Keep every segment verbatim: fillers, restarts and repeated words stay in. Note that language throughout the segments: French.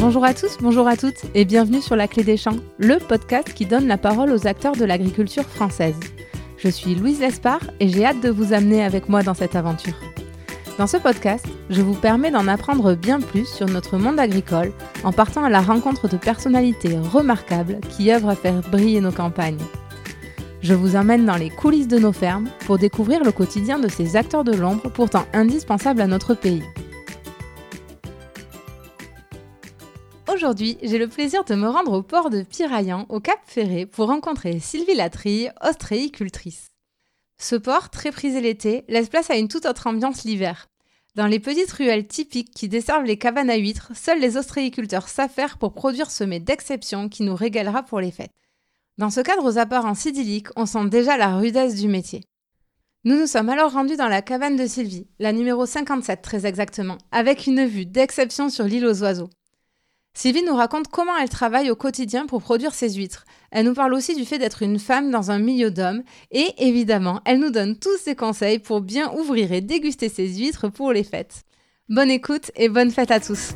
Bonjour à tous, bonjour à toutes et bienvenue sur La Clé des Champs, le podcast qui donne la parole aux acteurs de l'agriculture française. Je suis Louise Espard et j'ai hâte de vous amener avec moi dans cette aventure. Dans ce podcast, je vous permets d'en apprendre bien plus sur notre monde agricole en partant à la rencontre de personnalités remarquables qui œuvrent à faire briller nos campagnes. Je vous emmène dans les coulisses de nos fermes pour découvrir le quotidien de ces acteurs de l'ombre pourtant indispensables à notre pays. Aujourd'hui, j'ai le plaisir de me rendre au port de Piraillan, au Cap Ferret, pour rencontrer Sylvie Latrille, ostréicultrice. Ce port, très prisé l'été, laisse place à une toute autre ambiance l'hiver. Dans les petites ruelles typiques qui desservent les cabanes à huîtres, seuls les ostréiculteurs s'affairent pour produire ce mets d'exception qui nous régalera pour les fêtes. Dans ce cadre aux apparences idylliques, on sent déjà la rudesse du métier. Nous nous sommes alors rendus dans la cabane de Sylvie, la numéro cinquante-sept très exactement, avec une vue d'exception sur l'île aux oiseaux. Sylvie nous raconte comment elle travaille au quotidien pour produire ses huîtres. Elle nous parle aussi du fait d'être une femme dans un milieu d'hommes et, évidemment, elle nous donne tous ses conseils pour bien ouvrir et déguster ses huîtres pour les fêtes. Bonne écoute et bonne fête à tous.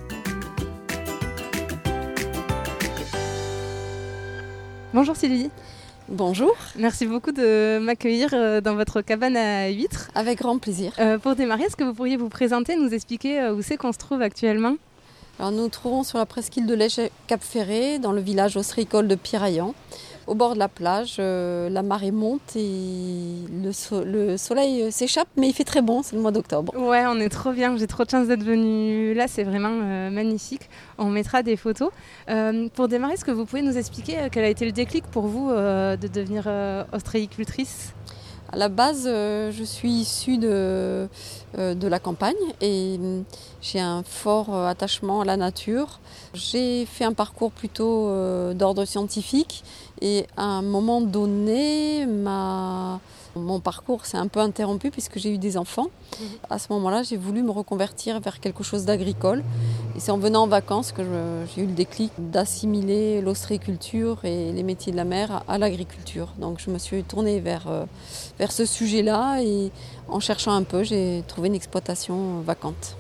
Bonjour Sylvie. Bonjour. Merci beaucoup de m'accueillir dans votre cabane à huîtres. Avec grand plaisir. Euh, pour démarrer, est-ce que vous pourriez vous présenter, nous expliquer où c'est qu'on se trouve actuellement ? Alors nous nous trouvons sur la presqu'île de l'Èche Cap Ferret, dans le village ostréicole de Piraillan. Au bord de la plage, euh, la marée monte et le, so- le soleil s'échappe, mais il fait très bon, c'est le mois d'octobre. Ouais, on est trop bien, j'ai trop de chance d'être venue là, c'est vraiment euh, magnifique. On mettra des photos. Euh, pour démarrer, est-ce que vous pouvez nous expliquer euh, quel a été le déclic pour vous euh, de devenir euh, ostréicultrice ? À la base, euh, je suis issue de, euh, de la campagne et euh, j'ai un fort euh, attachement à la nature. J'ai fait un parcours plutôt euh, d'ordre scientifique et à un moment donné, ma... mon parcours s'est un peu interrompu puisque j'ai eu des enfants. Mmh. À ce moment-là, j'ai voulu me reconvertir vers quelque chose d'agricole. Et c'est en venant en vacances que je, j'ai eu le déclic d'assimiler l'ostréiculture et les métiers de la mer à l'agriculture. Donc je me suis tournée vers, vers ce sujet-là et en cherchant un peu, j'ai trouvé une exploitation vacante.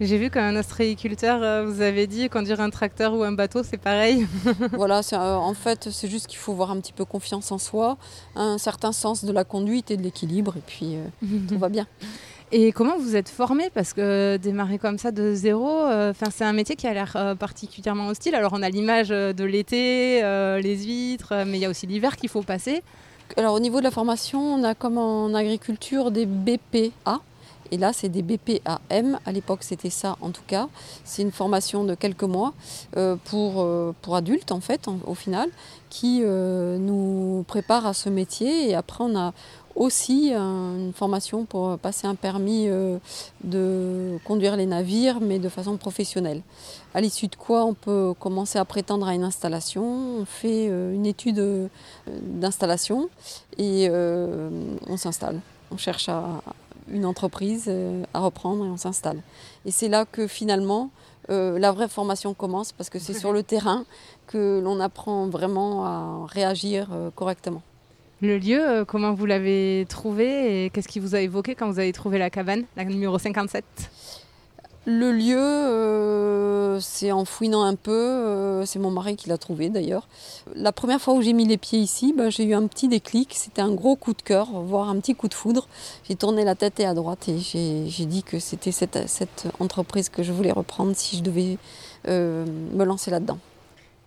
J'ai vu qu'un ostréiculteur, vous avez dit, conduire un tracteur ou un bateau, c'est pareil. Voilà, c'est, euh, en fait, c'est juste qu'il faut avoir un petit peu confiance en soi, un certain sens de la conduite et de l'équilibre, et puis euh, tout va bien. Et comment vous êtes formée ? Parce que euh, démarrer comme ça de zéro, euh, c'est un métier qui a l'air euh, particulièrement hostile. Alors on a l'image de l'été, euh, les huîtres, euh, mais il y a aussi l'hiver qu'il faut passer. Alors au niveau de la formation, on a comme en agriculture des B P A. Et là, c'est des B P A M. À l'époque, c'était ça en tout cas. C'est une formation de quelques mois euh, pour, euh, pour adultes, en fait, en, au final, qui euh, nous prépare à ce métier. Et après, on a aussi une formation pour passer un permis de conduire les navires, mais de façon professionnelle. À l'issue de quoi, on peut commencer à prétendre à une installation. On fait une étude d'installation et on s'installe. On cherche à une entreprise à reprendre et on s'installe. Et c'est là que finalement, Euh, la vraie formation commence parce que c'est sur le terrain que l'on apprend vraiment à réagir euh, correctement. Le lieu, euh, comment vous l'avez trouvé et qu'est-ce qui vous a évoqué quand vous avez trouvé la cabane, la numéro cinquante-sept ? Le lieu, euh, c'est en fouinant un peu, euh, c'est mon mari qui l'a trouvé d'ailleurs. La première fois où j'ai mis les pieds ici, ben, j'ai eu un petit déclic, c'était un gros coup de cœur, voire un petit coup de foudre. J'ai tourné la tête et à droite et j'ai, j'ai dit que c'était cette, cette entreprise que je voulais reprendre si je devais euh, me lancer là-dedans.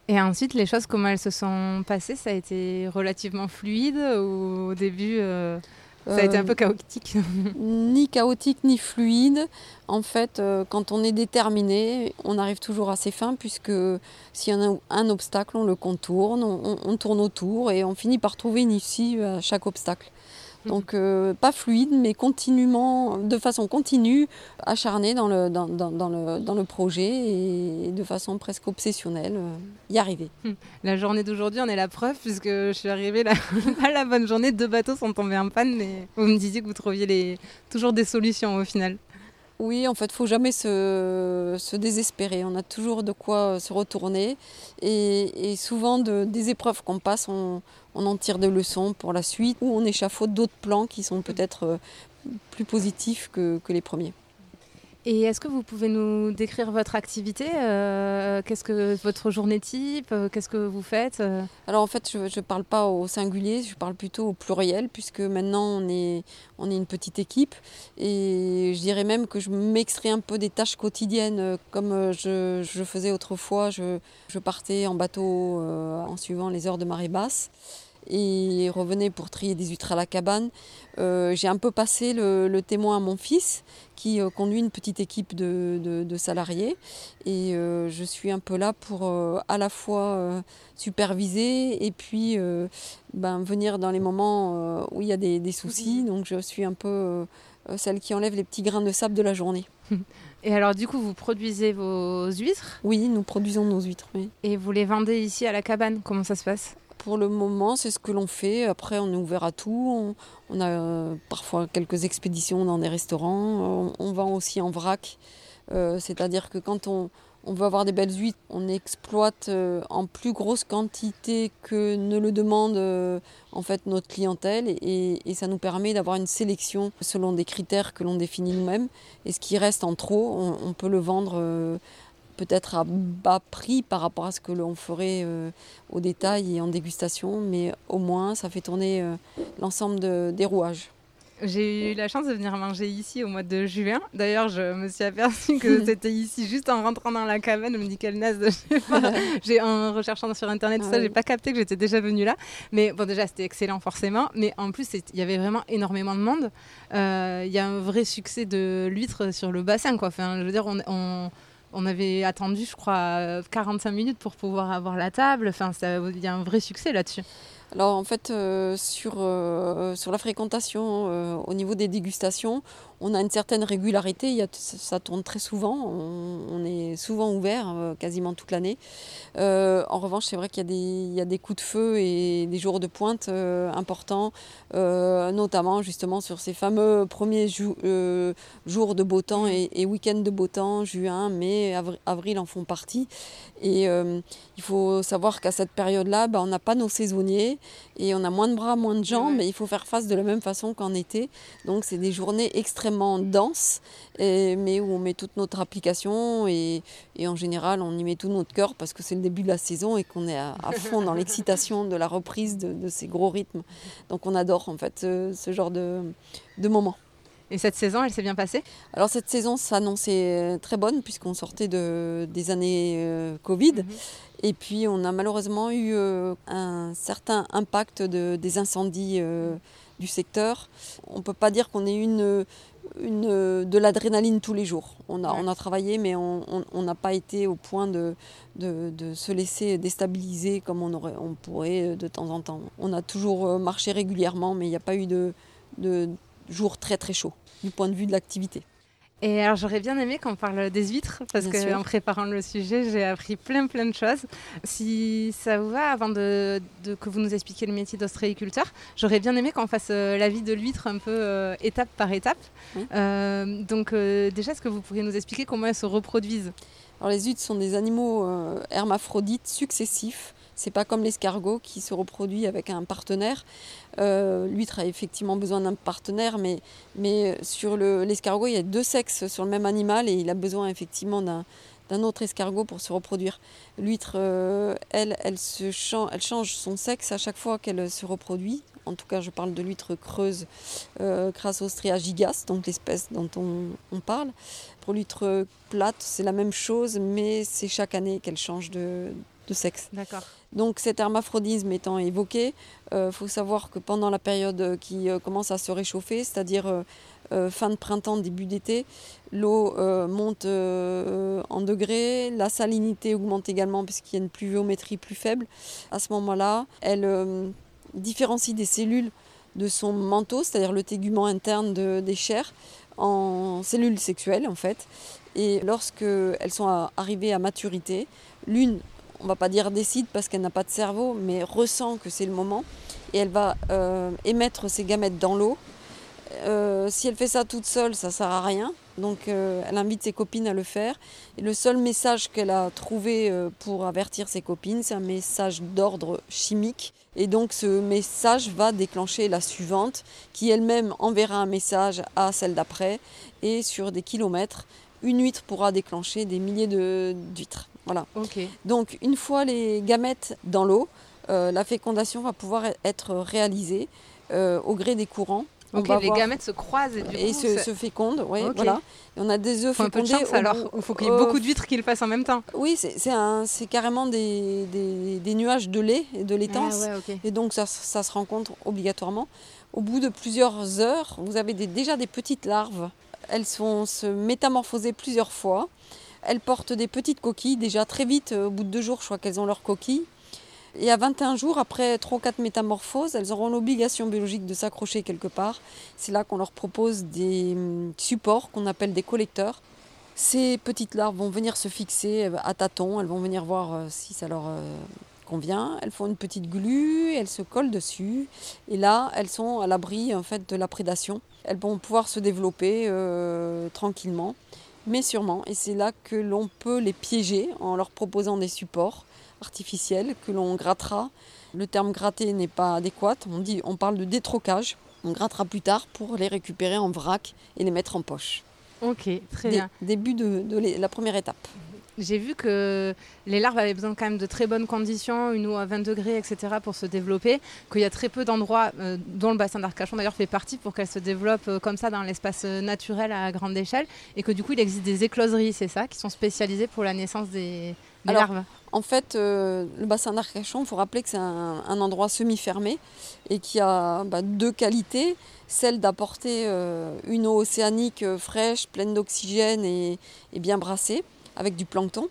Et ensuite, les choses, comment elles se sont passées ? Ça a été relativement fluide ou au début euh... Ça a été un peu chaotique. Euh, ni chaotique, ni fluide. En fait, euh, quand on est déterminé, on arrive toujours à ses fins puisque s'il y a un, un obstacle, on le contourne, on, on tourne autour et on finit par trouver une issue à chaque obstacle. Donc euh, pas fluide, mais continuellement, de façon continue, acharnée dans le, dans, dans, dans le, dans le projet et, et de façon presque obsessionnelle, euh, y arriver. La journée d'aujourd'hui, on est la preuve, puisque je suis arrivée la, à la bonne journée, deux bateaux sont tombés en panne, mais vous me disiez que vous trouviez les, toujours des solutions au final. Oui, en fait, il ne faut jamais se, se désespérer. On a toujours de quoi se retourner. Et, et souvent, de, des épreuves qu'on passe, on, on en tire des leçons pour la suite ou on échafaude d'autres plans qui sont peut-être plus positifs que, que les premiers. Et est-ce que vous pouvez nous décrire votre activité ? euh, Qu'est-ce que votre journée type ? Qu'est-ce que vous faites ? Alors en fait, je ne parle pas au singulier, je parle plutôt au pluriel, puisque maintenant on est, on est une petite équipe. Et je dirais même que je m'extrais un peu des tâches quotidiennes, comme je, je faisais autrefois. Je, je partais en bateau euh, en suivant les heures de marée basse. Et revenait pour trier des huîtres à la cabane. Euh, j'ai un peu passé le, le témoin à mon fils qui euh, conduit une petite équipe de, de, de salariés. Et euh, je suis un peu là pour euh, à la fois euh, superviser et puis euh, ben, venir dans les moments euh, où il y a des, des soucis. Donc je suis un peu euh, celle qui enlève les petits grains de sable de la journée. Et alors du coup, vous produisez vos huîtres ? Oui, nous produisons nos huîtres. Oui. Et vous les vendez ici à la cabane ? Comment ça se passe ? Pour le moment, c'est ce que l'on fait. Après, on est ouvert à tout. On, on a euh, parfois quelques expéditions dans des restaurants. On, on vend aussi en vrac. Euh, c'est-à-dire que quand on, on veut avoir des belles huîtres, on exploite euh, en plus grosse quantité que ne le demande euh, en fait, notre clientèle. Et, et ça nous permet d'avoir une sélection selon des critères que l'on définit nous-mêmes. Et ce qui reste en trop, on, on peut le vendre euh, peut-être à bas prix par rapport à ce que l'on ferait euh, au détail et en dégustation, mais au moins ça fait tourner euh, l'ensemble de, des rouages. J'ai eu la chance de venir manger ici au mois de juin. D'ailleurs, je me suis aperçue que c'était ici juste en rentrant dans la cabane. Je me dis quelle naze, je sais pas. J'ai, en recherchant sur internet tout ça, j'ai pas capté que j'étais déjà venue là. Mais bon, déjà c'était excellent forcément. Mais en plus, il y avait vraiment énormément de monde. Il euh, y a un vrai succès de l'huître sur le bassin, quoi. Enfin, je veux dire, on, on On avait attendu, je crois, quarante-cinq minutes pour pouvoir avoir la table. Enfin, ça, il y a un vrai succès là-dessus. Alors, en fait, euh, sur, euh, sur la fréquentation, euh, au niveau des dégustations, on a une certaine régularité. Il y a, ça tourne très souvent. On, on est souvent ouvert, euh, quasiment toute l'année. Euh, en revanche, c'est vrai qu'il y a, des, il y a des coups de feu et des jours de pointe euh, importants, euh, notamment justement sur ces fameux premiers ju- euh, jours de beau temps et, et week-ends de beau temps, juin, mai, avri- avril en font partie. Et euh, il faut savoir qu'à cette période-là, bah, on n'a pas nos saisonniers. Et on a moins de bras, moins de jambes, mais il faut faire face de la même façon qu'en été. Donc c'est des journées extrêmement denses, et, mais où on met toute notre application et, et en général on y met tout notre cœur parce que c'est le début de la saison et qu'on est à, à fond dans l'excitation de la reprise de, de ces gros rythmes. Donc on adore en fait ce, ce genre de, de moments. Et cette saison, elle s'est bien passée ? Alors cette saison s'annonçait très bonne puisqu'on sortait de, des années euh, Covid. Mmh. Et puis on a malheureusement eu euh, un certain impact de, des incendies euh, du secteur. On ne peut pas dire qu'on ait eu une, une, de l'adrénaline tous les jours. On a, ouais. on a travaillé mais on n'a pas été au point de, de, de se laisser déstabiliser comme on, aurait, on pourrait de temps en temps. On a toujours marché régulièrement mais il n'y a pas eu de, de jour très très chaud du point de vue de l'activité. Et alors j'aurais bien aimé qu'on parle des huîtres parce qu'en préparant le sujet j'ai appris plein plein de choses. Si ça vous va, avant de, de, que vous nous expliquiez le métier d'ostréiculteur, j'aurais bien aimé qu'on fasse euh, la vie de l'huître un peu euh, étape par étape. Oui. Euh, donc euh, déjà, est-ce que vous pourriez nous expliquer comment elles se reproduisent ? Alors les huîtres sont des animaux euh, hermaphrodites successifs. C'est pas comme l'escargot qui se reproduit avec un partenaire. Euh, l'huître a effectivement besoin d'un partenaire, mais, mais sur le, l'escargot, il y a deux sexes sur le même animal et il a besoin effectivement d'un, d'un autre escargot pour se reproduire. L'huître, euh, elle, elle, se change, elle change son sexe à chaque fois qu'elle se reproduit. En tout cas, je parle de l'huître creuse, euh, Crassostrea gigas, donc l'espèce dont on, on parle. Pour l'huître plate, c'est la même chose, mais c'est chaque année qu'elle change de, de sexe. D'accord. Donc cet hermaphrodisme étant évoqué, il euh, faut savoir que pendant la période qui euh, commence à se réchauffer, c'est-à-dire euh, euh, fin de printemps, début d'été, l'eau euh, monte euh, en degrés, la salinité augmente également puisqu'il y a une pluviométrie plus faible. À ce moment-là, elle euh, différencie des cellules de son manteau, c'est-à-dire le tégument interne de, des chairs, en cellules sexuelles en fait. Et lorsqu'elles sont à, arrivées à maturité, l'une, on ne va pas dire décide parce qu'elle n'a pas de cerveau, mais ressent que c'est le moment et elle va euh, émettre ses gamètes dans l'eau. Euh, si elle fait ça toute seule, ça ne sert à rien. Donc euh, elle invite ses copines à le faire. Et le seul message qu'elle a trouvé euh, pour avertir ses copines, c'est un message d'ordre chimique. Et donc ce message va déclencher la suivante, qui elle-même enverra un message à celle d'après. Et sur des kilomètres, une huître pourra déclencher des milliers de, d'huîtres. Voilà. Okay. Donc, une fois les gamètes dans l'eau, euh, la fécondation va pouvoir être réalisée euh, au gré des courants. Donc les avoir... gamètes se croisent et, du et coup, se, se fécondent, oui, okay. Voilà. Et on a des œufs fécondés. Faut un peu de chance, au... alors. Il faut qu'il y ait euh... beaucoup d'huîtres qui le fassent en même temps. Oui, c'est, c'est, un, c'est carrément des, des, des nuages de lait et de laitance. Ah, ouais, okay. Et donc ça, ça se rencontre obligatoirement. Au bout de plusieurs heures, vous avez des, déjà des petites larves. Elles vont se métamorphoser plusieurs fois. Elles portent des petites coquilles. Déjà très vite, au bout de deux jours, je crois qu'elles ont leurs coquilles. Et à vingt et un jours, après trois ou quatre métamorphoses, elles auront l'obligation biologique de s'accrocher quelque part. C'est là qu'on leur propose des supports qu'on appelle des collecteurs. Ces petites larves vont venir se fixer à tâtons, elles vont venir voir si ça leur convient. Elles font une petite glu, elles se collent dessus. Et là, elles sont à l'abri en fait, de la prédation. Elles vont pouvoir se développer euh, tranquillement, mais sûrement. Et c'est là que l'on peut les piéger en leur proposant des supports artificielle que l'on grattera. Le terme gratter n'est pas adéquat, on, dit, on parle de détrocage. On grattera plus tard pour les récupérer en vrac et les mettre en poche. Ok, très Dé- bien. Début de, de les, la première étape. J'ai vu que les larves avaient besoin quand même de très bonnes conditions, une eau à vingt degrés, et cetera pour se développer, qu'il y a très peu d'endroits, euh, dont le bassin d'Arcachon d'ailleurs fait partie, pour qu'elles se développent euh, comme ça dans l'espace naturel à grande échelle, et que du coup il existe des écloseries, c'est ça, qui sont spécialisées pour la naissance des, des Alors, larves. En fait, euh, le bassin d'Arcachon, il faut rappeler que c'est un, un endroit semi-fermé et qui a bah, deux qualités. Celle d'apporter euh, une eau océanique euh, fraîche, pleine d'oxygène et, et bien brassée, avec du plancton.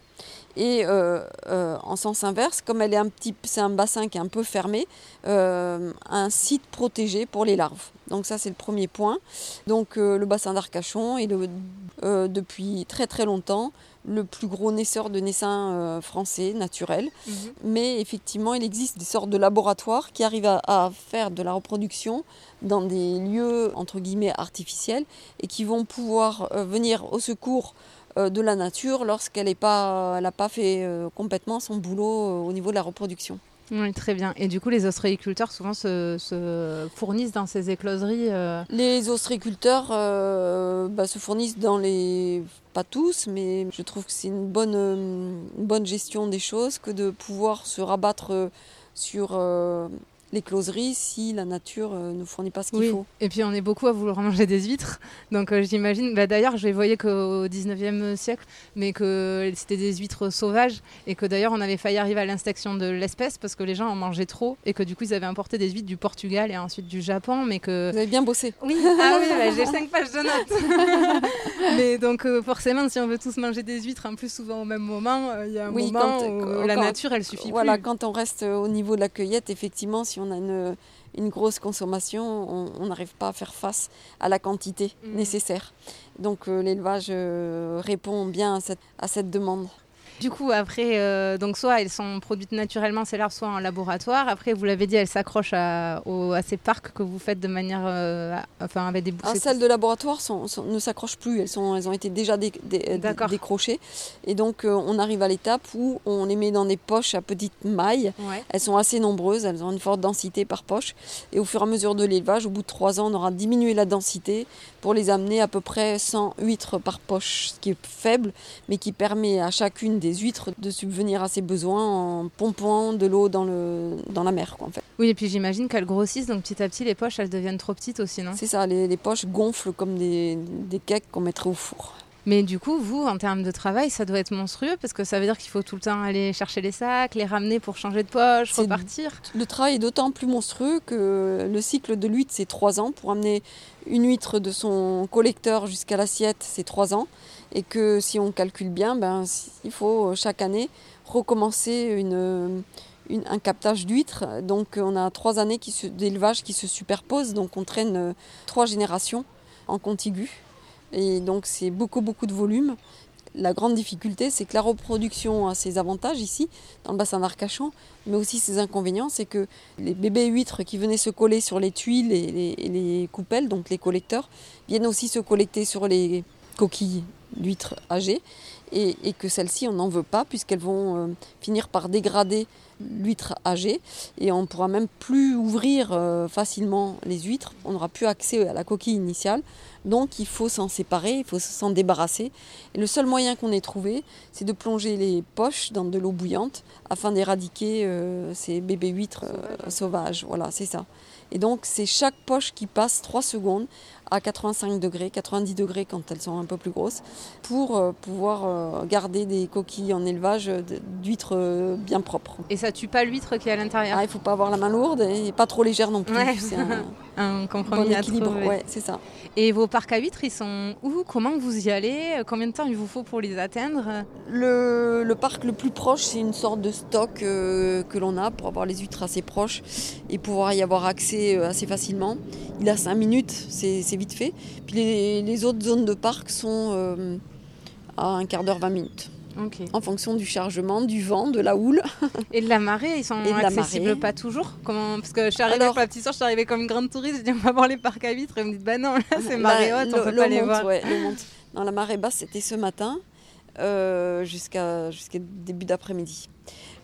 Et euh, euh, en sens inverse, comme elle est un petit, c'est un bassin qui est un peu fermé, euh, un site protégé pour les larves. Donc ça, c'est le premier point. Donc euh, le bassin d'Arcachon est le, euh, depuis très très longtemps le plus gros naisseur de naissins euh, français, naturel. Mmh. Mais effectivement, il existe des sortes de laboratoires qui arrivent à, à faire de la reproduction dans des lieux, entre guillemets, artificiels et qui vont pouvoir euh, venir au secours de la nature lorsqu'elle n'a pas, pas fait euh, complètement son boulot euh, au niveau de la reproduction. Oui, très bien. Et du coup, les ostréiculteurs souvent se, se fournissent dans ces écloseries euh... Les ostréiculteurs euh, bah, se fournissent dans les... Pas tous, mais je trouve que c'est une bonne, euh, une bonne gestion des choses que de pouvoir se rabattre euh, sur... Euh, l'écloserie si la nature euh, ne fournit pas ce qu'il oui. faut. Et puis on est beaucoup à vouloir manger des huîtres, donc euh, j'imagine, bah, d'ailleurs je voyais qu'au dix-neuvième siècle, mais que c'était des huîtres sauvages et que d'ailleurs on avait failli arriver à l'extinction de l'espèce parce que les gens en mangeaient trop et que du coup ils avaient importé des huîtres du Portugal et ensuite du Japon, mais que... Vous avez bien bossé. Oui, ah oui, bah, j'ai cinq pages de notes. Mais donc euh, forcément si on veut tous manger des huîtres en plus souvent au même moment, il euh, y a un oui, moment quand, où quand, la nature elle suffit voilà, plus. Voilà, quand on reste au niveau de la cueillette, effectivement si on a une, une grosse consommation, on n'arrive pas à faire face à la quantité mmh. nécessaire. Donc euh, l'élevage euh, répond bien à cette, à cette demande. Du coup, après, euh, donc soit elles sont produites naturellement, ces larves, soit en laboratoire. Après, vous l'avez dit, elles s'accrochent à, au, à ces parcs que vous faites de manière... Euh, à, enfin, avec des bouchées. Ah, celles de laboratoire sont, sont, ne s'accrochent plus. Elles, sont, elles ont été déjà dé, dé, dé, décrochées. Et donc, euh, on arrive à l'étape où on les met dans des poches à petites mailles. Ouais. Elles sont assez nombreuses. Elles ont une forte densité par poche. Et au fur et à mesure de l'élevage, au bout de trois ans, on aura diminué la densité pour les amener à peu près cent huîtres par poche, ce qui est faible, mais qui permet à chacune des huîtres de subvenir à ses besoins en pompant de l'eau dans, le, dans la mer. Quoi, en fait. Oui, et puis j'imagine qu'elles grossissent, donc petit à petit, les poches, elles deviennent trop petites aussi, non ? C'est ça, les, les poches gonflent comme des, des cakes qu'on mettrait au four. Mais du coup, vous, en termes de travail, ça doit être monstrueux, parce que ça veut dire qu'il faut tout le temps aller chercher les sacs, les ramener pour changer de poche, c'est repartir. Le travail est d'autant plus monstrueux que le cycle de l'huître, c'est trois ans. Pour amener une huître de son collecteur jusqu'à l'assiette, c'est trois ans. Et que si on calcule bien, ben, il faut chaque année recommencer une, une, un captage d'huîtres. Donc on a trois années qui se, d'élevage qui se superposent, donc on traîne trois générations en contigu. Et donc c'est beaucoup beaucoup de volume. La grande difficulté, c'est que la reproduction a ses avantages ici, dans le bassin d'Arcachon, mais aussi ses inconvénients, c'est que les bébés huîtres qui venaient se coller sur les tuiles et les, et les coupelles, donc les collecteurs, viennent aussi se collecter sur les coquilles d'huîtres âgées, et, et que celles-ci, on n'en veut pas, puisqu'elles vont euh, finir par dégrader l'huître âgée, et on ne pourra même plus ouvrir euh, facilement les huîtres, on n'aura plus accès à la coquille initiale, Donc il faut s'en séparer, il faut s'en débarrasser. Et le seul moyen qu'on ait trouvé, c'est de plonger les poches dans de l'eau bouillante afin d'éradiquer euh, ces bébés huîtres euh, sauvages. Voilà, c'est ça. Et donc c'est chaque poche qui passe trois secondes à quatre-vingt-cinq degrés, quatre-vingt-dix degrés quand elles sont un peu plus grosses, pour euh, pouvoir euh, garder des coquilles en élevage d'huîtres euh, bien propres. Et ça tue pas l'huître qui est à l'intérieur. Ah, il faut pas avoir la main lourde et pas trop légère non plus. Ouais. C'est un, un compromis bon équilibre. Ouais, c'est ça. Et vos parcs à huîtres, ils sont où? Comment vous y allez? Combien de temps il vous faut pour les atteindre? le, le parc le plus proche, c'est une sorte de stock euh, que l'on a pour avoir les huîtres assez proches et pouvoir y avoir accès euh, assez facilement. Il a cinq minutes, c'est, c'est vite fait. Puis les, les autres zones de parc sont euh, à un quart d'heure, vingt minutes. Okay. En fonction du chargement, du vent, de la houle. Et de la marée, ils sont accessibles pas toujours. Comment... Parce que je suis arrivée, alors... pour la petite soeur, je suis arrivée comme une grande touriste, je dis on va voir les parcs à vitres et vous me dites bah non, là c'est marée haute, on peut pas les voir. Ouais, non, la marée basse c'était ce matin euh, jusqu'à, jusqu'à début d'après-midi.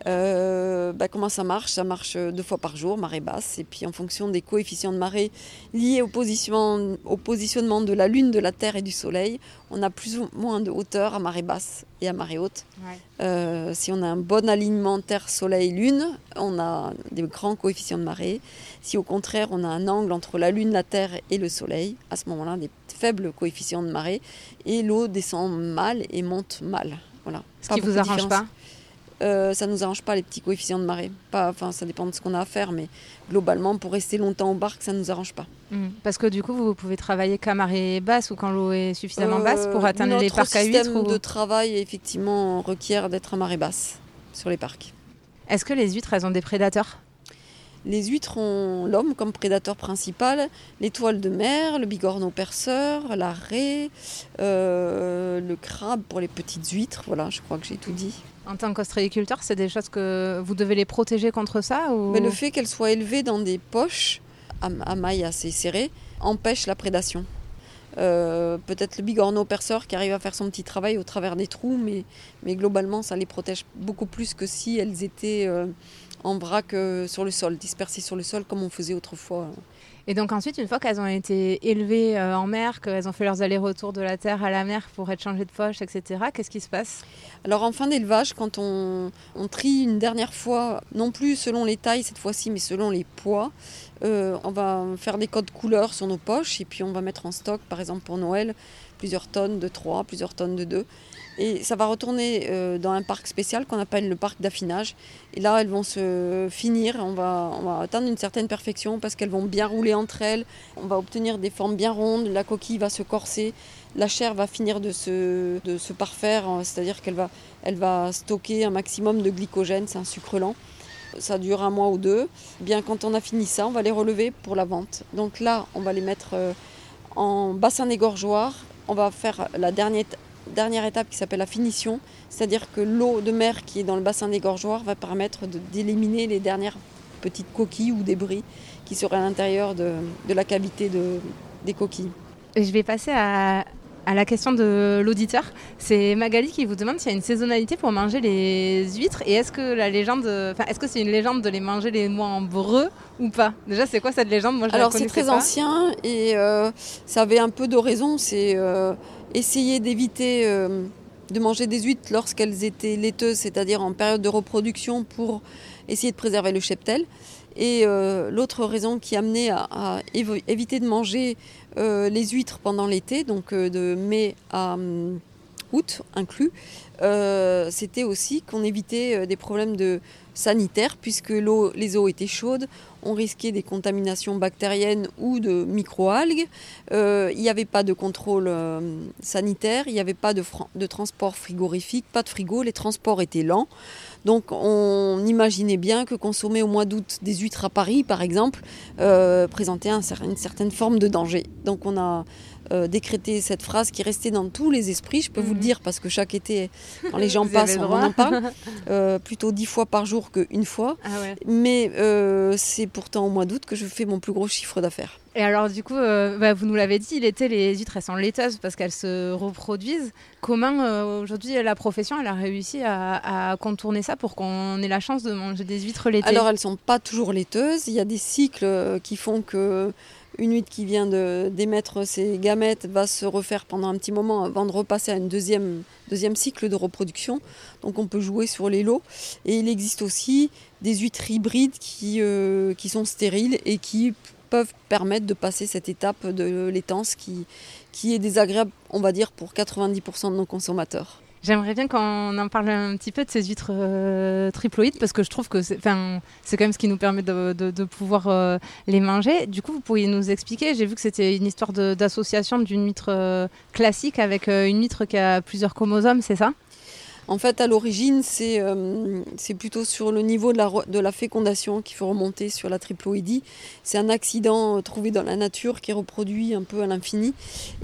Euh, bah comment ça marche? Ça marche deux fois par jour, marée basse, et puis en fonction des coefficients de marée liés au positionnement, au positionnement de la Lune, de la Terre et du Soleil, on a plus ou moins de hauteur à marée basse et à marée haute. Ouais. Euh, si on a un bon alignement Terre-Soleil-Lune, on a des grands coefficients de marée. Si au contraire on a un angle entre la Lune, la Terre et le Soleil, à ce moment-là des faibles coefficients de marée, et l'eau descend mal et monte mal. Voilà. Ce qui ne vous arrange pas? Euh, ça ne nous arrange pas les petits coefficients de marée. Pas, enfin, ça dépend de ce qu'on a à faire, mais globalement, pour rester longtemps au parc, ça ne nous arrange pas. Mmh. Parce que du coup, vous pouvez travailler qu'à marée basse ou quand l'eau est suffisamment euh, basse pour atteindre les parcs à huîtres. Notre système ou... de travail, effectivement, requiert d'être à marée basse sur les parcs. Est-ce que les huîtres, elles ont des prédateurs ? Les huîtres ont l'homme comme prédateur principal, l'étoile de mer, le bigorneau perceur, la raie, euh, le crabe pour les petites huîtres. Voilà, je crois que j'ai tout dit. En tant qu'ostréiculteur, c'est des choses que vous devez les protéger contre ça ou... Mais le fait qu'elles soient élevées dans des poches à, à mailles assez serrées empêche la prédation. Euh, peut-être le bigorneau perceur qui arrive à faire son petit travail au travers des trous, mais, mais globalement, ça les protège beaucoup plus que si elles étaient... Euh, en vrac euh, sur le sol, dispersées sur le sol comme on faisait autrefois. Et donc ensuite, une fois qu'elles ont été élevées euh, en mer, qu'elles ont fait leurs allers-retours de la terre à la mer pour être changées de poche, et cetera, qu'est-ce qui se passe? Alors en fin d'élevage, quand on, on trie une dernière fois, non plus selon les tailles cette fois-ci, mais selon les poids, euh, on va faire des codes couleurs sur nos poches et puis on va mettre en stock, par exemple pour Noël, plusieurs tonnes de trois, plusieurs tonnes de deux. Et ça va retourner euh, dans un parc spécial qu'on appelle le parc d'affinage. Et là, elles vont se finir, on va, on va atteindre une certaine perfection parce qu'elles vont bien rouler entre elles. On va obtenir des formes bien rondes, la coquille va se corser, la chair va finir de se, de se parfaire, hein, c'est-à-dire qu'elle va, elle va stocker un maximum de glycogène, c'est un sucre lent. Ça dure un mois ou deux. Et bien, quand on a fini ça, on va les relever pour la vente. Donc là, on va les mettre euh, en bassin d'égorgeoir. On va faire la dernière Dernière étape qui s'appelle la finition, c'est-à-dire que l'eau de mer qui est dans le bassin d'égorgeoir va permettre de, d'éliminer les dernières petites coquilles ou débris qui seraient à l'intérieur de, de la cavité de, des coquilles. Et je vais passer à, à la question de l'auditeur. C'est Magali qui vous demande s'il y a une saisonnalité pour manger les huîtres et est-ce que la légende, enfin, est-ce que c'est une légende de les manger les mois en breu ou pas? Déjà, c'est quoi cette légende? Moi, je Alors, la connaissais pas. C'est très ancien et euh, ça avait un peu d'oraison. C'est... Euh, Essayer d'éviter euh, de manger des huîtres lorsqu'elles étaient laiteuses, c'est-à-dire en période de reproduction pour essayer de préserver le cheptel. Et euh, l'autre raison qui amenait à, à éviter de manger euh, les huîtres pendant l'été, donc euh, de mai à euh, août inclus, euh, c'était aussi qu'on évitait euh, des problèmes de sanitaires puisque l'eau, les eaux étaient chaudes, on risquait des contaminations bactériennes ou de microalgues, euh, il n'y avait pas de contrôle euh, sanitaire, il n'y avait pas de, fran- de transport frigorifique, pas de frigo, les transports étaient lents. Donc on imaginait bien que consommer au mois d'août des huîtres à Paris, par exemple, euh, présentait un, une certaine forme de danger. Donc on a euh, décrété cette phrase qui restait dans tous les esprits, je peux mmh. vous le dire, parce que chaque été, quand les gens passent, le on en parle, euh, plutôt dix fois par jour qu'une fois. Ah ouais. Mais euh, c'est pourtant au mois d'août que je fais mon plus gros chiffre d'affaires. Et alors du coup, euh, bah, vous nous l'avez dit, l'été, les huîtres, elles sont laiteuses parce qu'elles se reproduisent. Comment euh, aujourd'hui la profession, elle a réussi à, à contourner ça pour qu'on ait la chance de manger des huîtres l'été? Alors elles ne sont pas toujours laiteuses. Il y a des cycles qui font que Une huître qui vient de d'émettre ses gamètes va se refaire pendant un petit moment avant de repasser à un deuxième, deuxième cycle de reproduction. Donc on peut jouer sur les lots. Et il existe aussi des huîtres hybrides qui, euh, qui sont stériles et qui peuvent permettre de passer cette étape de l'étance qui, qui est désagréable, on va dire, pour quatre-vingt-dix pour cent de nos consommateurs. J'aimerais bien qu'on en parle un petit peu de ces huîtres euh, triploïdes, parce que je trouve que c'est, c'est quand même ce qui nous permet de, de, de pouvoir euh, les manger. Du coup, vous pourriez nous expliquer, j'ai vu que c'était une histoire de, d'association d'une huître euh, classique avec euh, une huître qui a plusieurs chromosomes, c'est ça ? En fait, à l'origine, c'est, euh, c'est plutôt sur le niveau de la, de la fécondation qu'il faut remonter sur la triploïdie. C'est un accident trouvé dans la nature qui est reproduit un peu à l'infini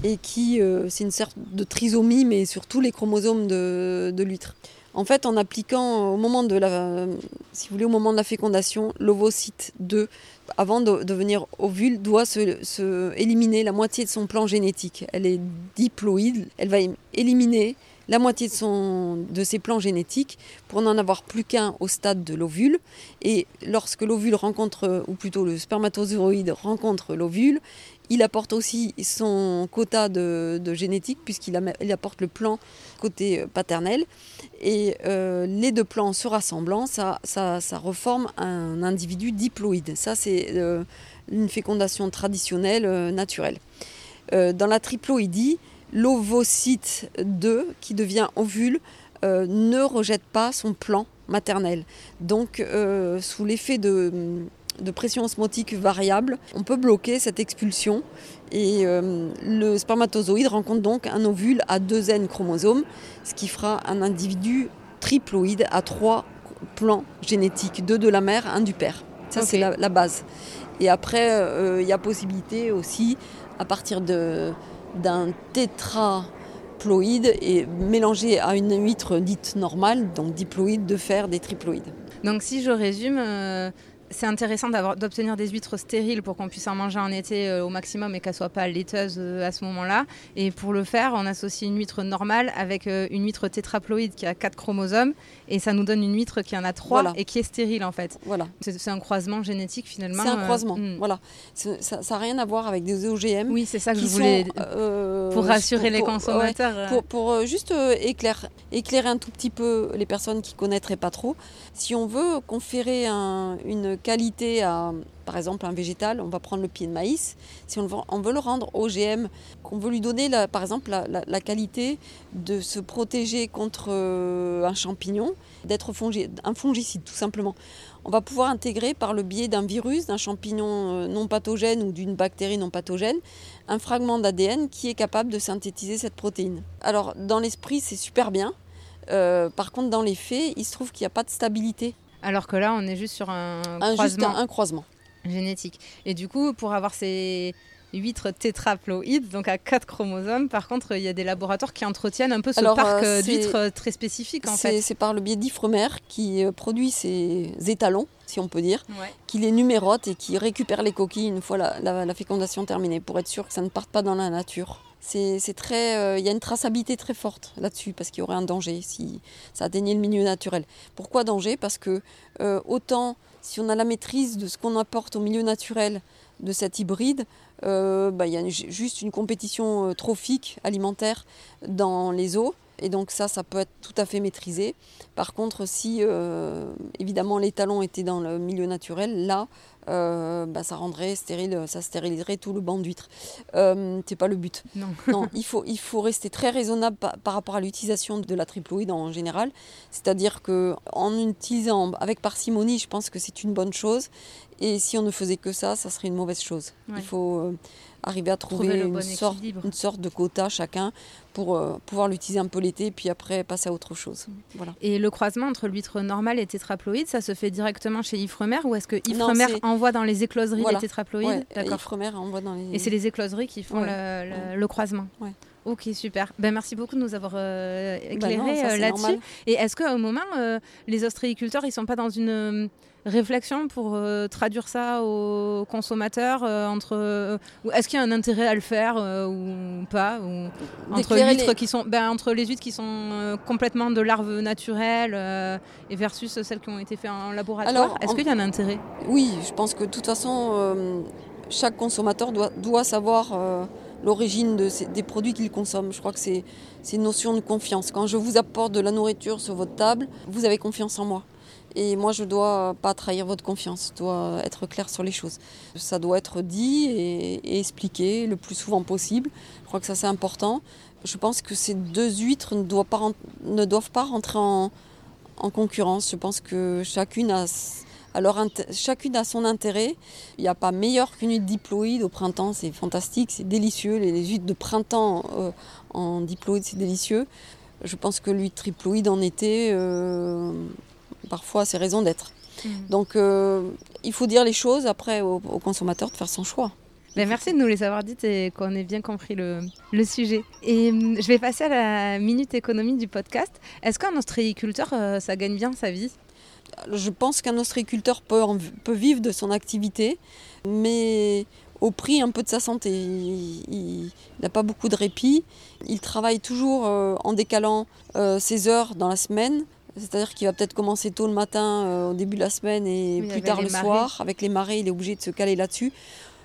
et qui, euh, c'est une sorte de trisomie, mais sur tous les chromosomes de, de l'huître. En fait, en appliquant au moment de la, si vous voulez, au moment de la fécondation, l'ovocyte deux, avant de devenir ovule, doit se, se éliminer la moitié de son plan génétique. Elle est diploïde, elle va éliminer la moitié de, son, de ses plans génétiques pour n'en avoir plus qu'un au stade de l'ovule. Et lorsque l'ovule rencontre, ou plutôt le spermatozoïde rencontre l'ovule, il apporte aussi son quota de, de génétique, puisqu'il apporte le plan côté paternel. Et euh, les deux plans se rassemblant, ça, ça, ça reforme un individu diploïde. Ça, c'est euh, une fécondation traditionnelle, euh, naturelle. Euh, dans la triploïdie, l'ovocyte deux, qui devient ovule, euh, ne rejette pas son plan maternel. Donc, euh, sous l'effet de, de pression osmotique variable, on peut bloquer cette expulsion. Et euh, le spermatozoïde rencontre donc un ovule à deux N chromosomes, ce qui fera un individu triploïde à trois plans génétiques, deux de la mère, un du père. Ça, okay. C'est la, la base. Et après, il euh, y a possibilité aussi, à partir de... d'un tétraploïde et mélangé à une huître dite normale, donc diploïde, de faire des triploïdes. Donc si je résume, euh, c'est intéressant d'avoir, d'obtenir des huîtres stériles pour qu'on puisse en manger en été euh, au maximum et qu'elles ne soient pas laiteuses euh, à ce moment-là. Et pour le faire, on associe une huître normale avec euh, une huître tétraploïde qui a quatre chromosomes et ça nous donne une huître qui en a trois, voilà, et qui est stérile en fait. Voilà. C'est, c'est un croisement génétique finalement. C'est un croisement, euh, voilà. C'est, ça n'a rien à voir avec des O G M. Oui, c'est ça que je voulais, sont, euh, pour rassurer pour, les consommateurs. Ouais, pour, pour juste euh, éclairer, éclairer un tout petit peu les personnes qui ne connaîtraient pas trop. Si on veut conférer un, une qualité à, par exemple, un végétal, on va prendre le pied de maïs. Si on veut, on veut le rendre O G M, qu'on veut lui donner, la, par exemple, la, la, la qualité de se protéger contre un champignon, d'être fongi, un fongicide, tout simplement. On va pouvoir intégrer par le biais d'un virus, d'un champignon non pathogène ou d'une bactérie non pathogène, un fragment d'A D N qui est capable de synthétiser cette protéine. Alors, dans l'esprit, c'est super bien. Euh, par contre, dans les faits, il se trouve qu'il n'y a pas de stabilité. Alors que là, on est juste sur un, un croisement. Juste un, un croisement génétique. Et du coup, pour avoir ces huîtres tétraploïdes, donc à quatre chromosomes, par contre, il y a des laboratoires qui entretiennent un peu ce Alors, parc euh, d'huîtres très spécifique. En c'est, fait. c'est par le biais d'Ifremer qui produit ces étalons, si on peut dire, ouais, qui les numérote et qui récupère les coquilles une fois la, la, la fécondation terminée, pour être sûr que ça ne parte pas dans la nature. C'est, c'est très, euh, y a une traçabilité très forte là-dessus, parce qu'il y aurait un danger si ça atteignait le milieu naturel. Pourquoi danger ? Parce que euh, autant si on a la maîtrise de ce qu'on apporte au milieu naturel de cet hybride, euh, bah, y a une, juste une compétition euh, trophique alimentaire dans les eaux. Et donc ça, ça peut être tout à fait maîtrisé. Par contre, si euh, évidemment les talons étaient dans le milieu naturel, là, euh, bah, ça rendrait stérile, ça stériliserait tout le banc d'huîtres. Euh, c'est pas le but. Non. non il faut, il faut rester très raisonnable par, par rapport à l'utilisation de la triploïde en général. C'est-à-dire que en utilisant avec parcimonie, je pense que c'est une bonne chose. Et si on ne faisait que ça, ça serait une mauvaise chose. Ouais. Il faut euh, arriver à trouver, trouver une, bon sorte, une sorte de quota chacun pour euh, pouvoir l'utiliser un peu l'été et puis après passer à autre chose. Voilà. Et le croisement entre l'huître normale et tétraploïde, ça se fait directement chez Ifremer ou est-ce que Ifremer non, envoie dans les écloseries, voilà, les tétraploïdes, ouais, d'accord. Ifremer envoie dans les... Et c'est les écloseries qui font, ouais, le, le, ouais, le croisement, ouais. Ok, super. Ben, merci beaucoup de nous avoir euh, éclairé ben non, ça, euh, là-dessus. Normal. Et est-ce qu'au moment, euh, les ostréiculteurs, ils ne sont pas dans une euh, réflexion pour euh, traduire ça aux consommateurs euh, entre, euh, est-ce qu'il y a un intérêt à le faire euh, ou pas ou, entre, les... Qui sont, ben, entre les huîtres qui sont euh, complètement de larves naturelles euh, et versus celles qui ont été faites en laboratoire. Alors, est-ce en... qu'il y a un intérêt ? Oui, je pense que de toute façon... Euh... chaque consommateur doit, doit savoir euh, l'origine de ces, des produits qu'il consomme. Je crois que c'est, c'est une notion de confiance. Quand je vous apporte de la nourriture sur votre table, vous avez confiance en moi. Et moi, je ne dois pas trahir votre confiance, je dois être clair sur les choses. Ça doit être dit et, et expliqué le plus souvent possible. Je crois que ça, c'est important. Je pense que ces deux huîtres ne doivent pas, ne doivent pas rentrer en, en concurrence. Je pense que chacune a... Alors, chacune a son intérêt. Il n'y a pas meilleur qu'une huître diploïde au printemps, c'est fantastique, c'est délicieux. Les, les huîtres de printemps euh, en diploïde, c'est délicieux. Je pense que l'huître triploïde en été, euh, parfois, c'est raison d'être. Mmh. Donc, euh, il faut dire les choses après au, au consommateur de faire son choix. Ben merci de nous les avoir dites et qu'on ait bien compris le, le sujet. Et je vais passer à la minute économie du podcast. Est-ce qu'un ostréiculteur, ça gagne bien sa vie ? Je pense qu'un ostréiculteur peut, peut vivre de son activité, mais au prix un peu de sa santé. Il n'a pas beaucoup de répit. Il travaille toujours euh, en décalant euh, ses heures dans la semaine. C'est-à-dire qu'il va peut-être commencer tôt le matin, euh, au début de la semaine, et oui, plus tard le marées. soir. Avec les marées, il est obligé de se caler là-dessus.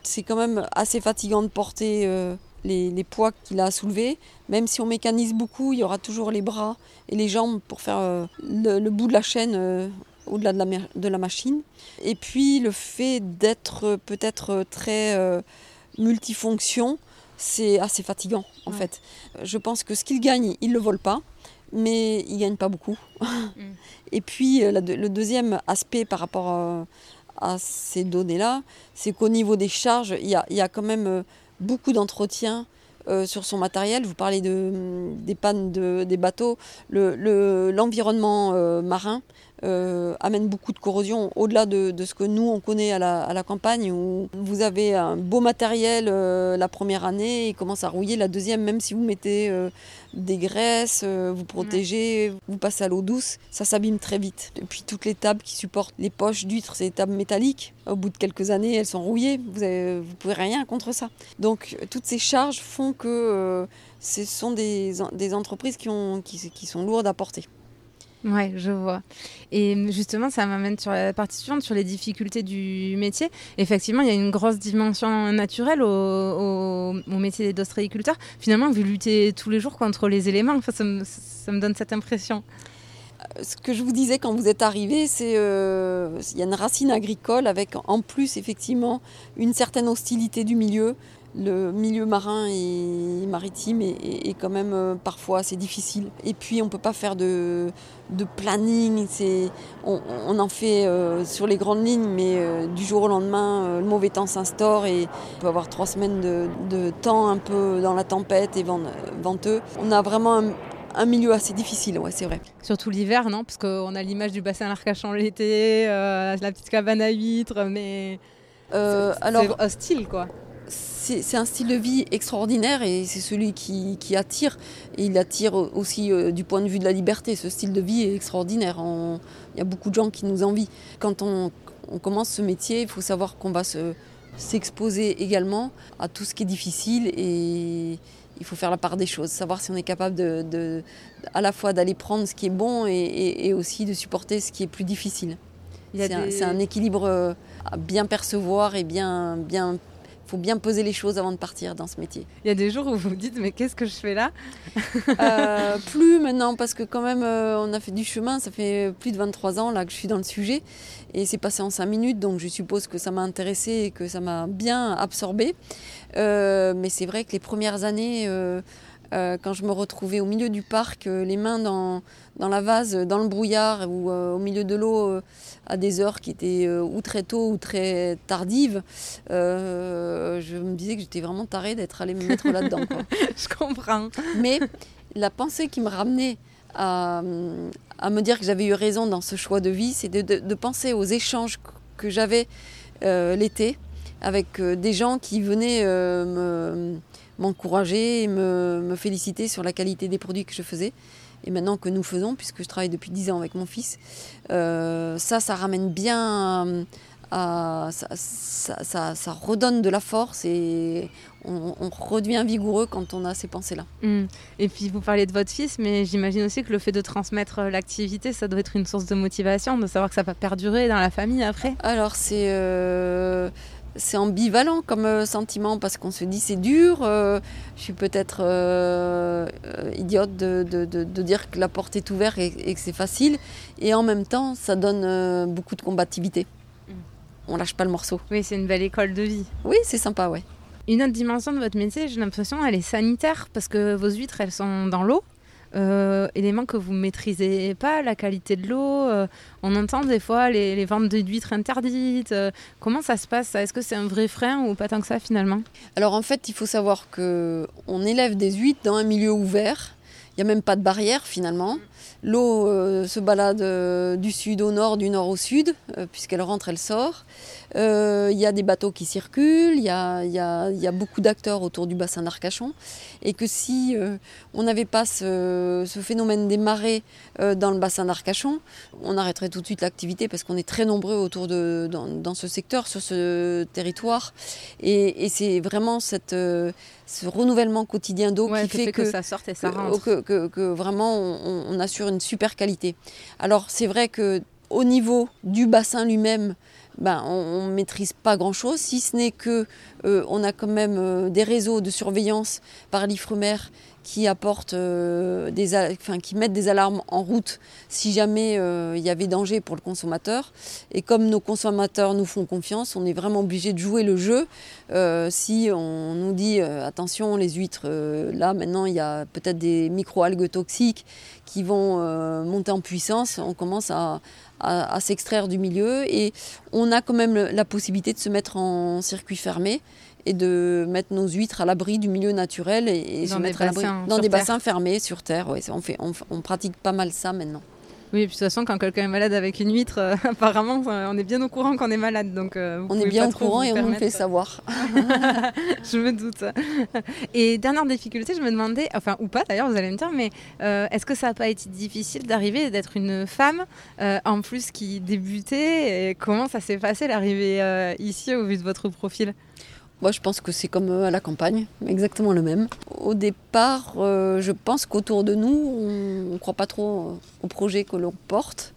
C'est quand même assez fatigant de porter euh, les, les poids qu'il a à soulever. Même si on mécanise beaucoup, il y aura toujours les bras et les jambes pour faire euh, le, le bout de la chaîne... Euh, au-delà de la, de la machine. Et puis le fait d'être peut-être très euh, multifonction, c'est assez fatigant en ouais. fait. Je pense que ce qu'il gagne, il ne le vole pas, mais il ne gagne pas beaucoup. Mmh. Et puis la, le deuxième aspect par rapport à, à ces données-là, c'est qu'au niveau des charges, il y a, il y a quand même beaucoup d'entretien Euh, sur son matériel. Vous parlez de, des pannes de, des bateaux. Le, le, l'environnement euh, marin euh, amène beaucoup de corrosion au-delà de, de ce que nous, on connaît à la, à la campagne, où vous avez un beau matériel euh, la première année, il commence à rouiller la deuxième, même si vous mettez euh, des graisses, euh, vous protégez, vous passez à l'eau douce, ça s'abîme très vite. Et puis toutes les tables qui supportent les poches d'huîtres, c'est des tables métalliques. Au bout de quelques années, elles sont rouillées. Vous avez, vous pouvez rien contre ça. Donc toutes ces charges font que euh, ce sont des, des entreprises qui, ont, qui, qui sont lourdes à porter. Oui, je vois. Et justement, ça m'amène sur la partie suivante, sur les difficultés du métier. Effectivement, il y a une grosse dimension naturelle au, au, au métier d'ostréiculteur. Finalement, vous luttez tous les jours contre les éléments. Enfin, ça, me, ça me donne cette impression. Ce que je vous disais quand vous êtes arrivé, c'est euh, il y a une racine agricole avec en plus, effectivement, une certaine hostilité du milieu. Le milieu marin et maritime est, est, est quand même euh, parfois assez difficile. Et puis on ne peut pas faire de, de planning, c'est, on, on en fait euh, sur les grandes lignes, mais euh, du jour au lendemain, euh, le mauvais temps s'instaure et on peut avoir trois semaines de, de temps un peu dans la tempête et vent, venteux. On a vraiment un, un milieu assez difficile, ouais, c'est vrai. Surtout l'hiver, non ? Parce qu'on a l'image du bassin à Arcachon l'été, euh, la petite cabane à huîtres, mais euh, c'est, c'est alors, hostile quoi. C'est, c'est un style de vie extraordinaire et c'est celui qui, qui attire. Et il attire aussi euh, du point de vue de la liberté. Ce style de vie est extraordinaire. Il y a beaucoup de gens qui nous envient. Quand on, on commence ce métier, il faut savoir qu'on va se, s'exposer également à tout ce qui est difficile. Et il faut faire la part des choses, savoir si on est capable de, de, à la fois d'aller prendre ce qui est bon et, et, et aussi de supporter ce qui est plus difficile. Il y a c'est, des... un, c'est un équilibre euh, à bien percevoir et bien... bien Il faut bien poser les choses avant de partir dans ce métier. Il y a des jours où vous vous dites, mais qu'est-ce que je fais là ? euh, Plus maintenant, parce que quand même, euh, on a fait du chemin. Ça fait plus de vingt-trois ans là, que je suis dans le sujet. Et c'est passé en cinq minutes, donc je suppose que ça m'a intéressée et que ça m'a bien absorbée. Euh, mais c'est vrai que les premières années, euh, euh, quand je me retrouvais au milieu du parc, euh, les mains dans, dans la vase, dans le brouillard, ou euh, au milieu de l'eau... Euh, à des heures qui étaient euh, ou très tôt ou très tardives, euh, je me disais que j'étais vraiment tarée d'être allée me mettre là-dedans. Quoi. Je comprends. Mais la pensée qui me ramenait à, à me dire que j'avais eu raison dans ce choix de vie, c'est de, de, de penser aux échanges que j'avais euh, l'été avec euh, des gens qui venaient euh, me, m'encourager et me, me féliciter sur la qualité des produits que je faisais. Et maintenant que nous faisons, puisque je travaille depuis dix ans avec mon fils, euh, ça, ça ramène bien, à, à, ça, ça, ça, ça redonne de la force et on, on redevient vigoureux quand on a ces pensées-là. Mmh. Et puis vous parlez de votre fils, mais j'imagine aussi que le fait de transmettre l'activité, ça doit être une source de motivation, de savoir que ça va perdurer dans la famille après. Alors c'est... Euh... c'est ambivalent comme sentiment parce qu'on se dit c'est dur, euh, je suis peut-être euh, idiote de, de, de, de dire que la porte est ouverte et, et que c'est facile, et en même temps ça donne euh, beaucoup de combativité. Mmh. On lâche pas le morceau. Oui, c'est une belle école de vie. Oui, c'est sympa, ouais. Une autre dimension de votre métier, j'ai l'impression, elle est sanitaire parce que vos huîtres, elles sont dans l'eau. Euh, éléments que vous ne maîtrisez pas, la qualité de l'eau, euh, on entend des fois les, les ventes d'huîtres interdites, euh, comment ça se passe ça ? Est-ce que c'est un vrai frein ou pas tant que ça finalement ? Alors en fait il faut savoir qu'on élève des huîtres dans un milieu ouvert, il n'y a même pas de barrière finalement, l'eau euh, se balade euh, du sud au nord, du nord au sud, euh, puisqu'elle rentre, elle sort, il euh, y a des bateaux qui circulent, il y a, y a, y a beaucoup d'acteurs autour du bassin d'Arcachon, et que si euh, on n'avait pas ce, ce phénomène des marées euh, dans le bassin d'Arcachon, on arrêterait tout de suite l'activité parce qu'on est très nombreux autour de, dans, dans ce secteur, sur ce territoire, et, et c'est vraiment cette, euh, ce renouvellement quotidien d'eau ouais, qui fait, fait que, que ça sorte et ça rentre. Que, que, que, que vraiment on, on assure une super qualité. Alors c'est vrai qu'au niveau du bassin lui-même, ben, on ne maîtrise pas grand-chose, si ce n'est que euh, on a quand même euh, des réseaux de surveillance par l'Ifremer qui apportent, euh, des al- enfin, qui mettent des alarmes en route si jamais il euh, y avait danger pour le consommateur. Et comme nos consommateurs nous font confiance, on est vraiment obligé de jouer le jeu. Euh, si on nous dit euh, attention, les huîtres, euh, là maintenant il y a peut-être des micro-algues toxiques qui vont euh, monter en puissance, on commence à À, à s'extraire du milieu et on a quand même la possibilité de se mettre en circuit fermé et de mettre nos huîtres à l'abri du milieu naturel et, et se mettre à l'abri dans des bassins fermés sur terre. Ouais, on, fait, on, on pratique pas mal ça maintenant. Oui, et puis de toute façon, quand quelqu'un est malade avec une huître, euh, apparemment, on est bien au courant qu'on est malade. Donc, euh, on est bien au courant et on nous le fait savoir. Je me doute. Et dernière difficulté, je me demandais, enfin, ou pas d'ailleurs, vous allez me dire, mais euh, est-ce que ça n'a pas été difficile d'arriver et d'être une femme, euh, en plus qui débutait et comment ça s'est passé l'arrivée euh, ici au vu de votre profil ? Moi, je pense que c'est comme à la campagne, exactement le même. Au départ, euh, je pense qu'autour de nous, on ne croit pas trop au projet que l'on porte.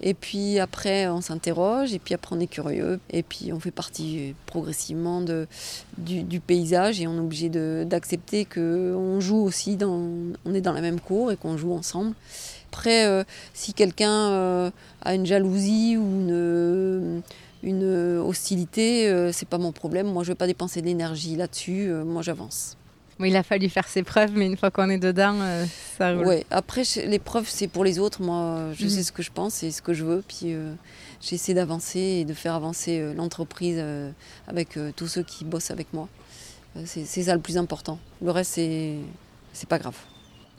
Et puis après, on s'interroge, et puis après, on est curieux. Et puis, on fait partie progressivement de, du, du paysage et on est obligé de, d'accepter qu'on joue aussi, dans, on est dans la même cour et qu'on joue ensemble. Après, euh, si quelqu'un euh, a une jalousie ou une... une hostilité, euh, c'est pas mon problème. Moi, je vais pas dépenser d'énergie là-dessus. Euh, moi, j'avance. Oui, il a fallu faire ses preuves, mais une fois qu'on est dedans, euh, ça roule. Ouais. Après, les preuves, c'est pour les autres. Moi, je mmh. sais ce que je pense et ce que je veux. Puis, euh, j'essaie d'avancer et de faire avancer euh, l'entreprise euh, avec euh, tous ceux qui bossent avec moi. Euh, c'est, c'est ça le plus important. Le reste, c'est, c'est pas grave.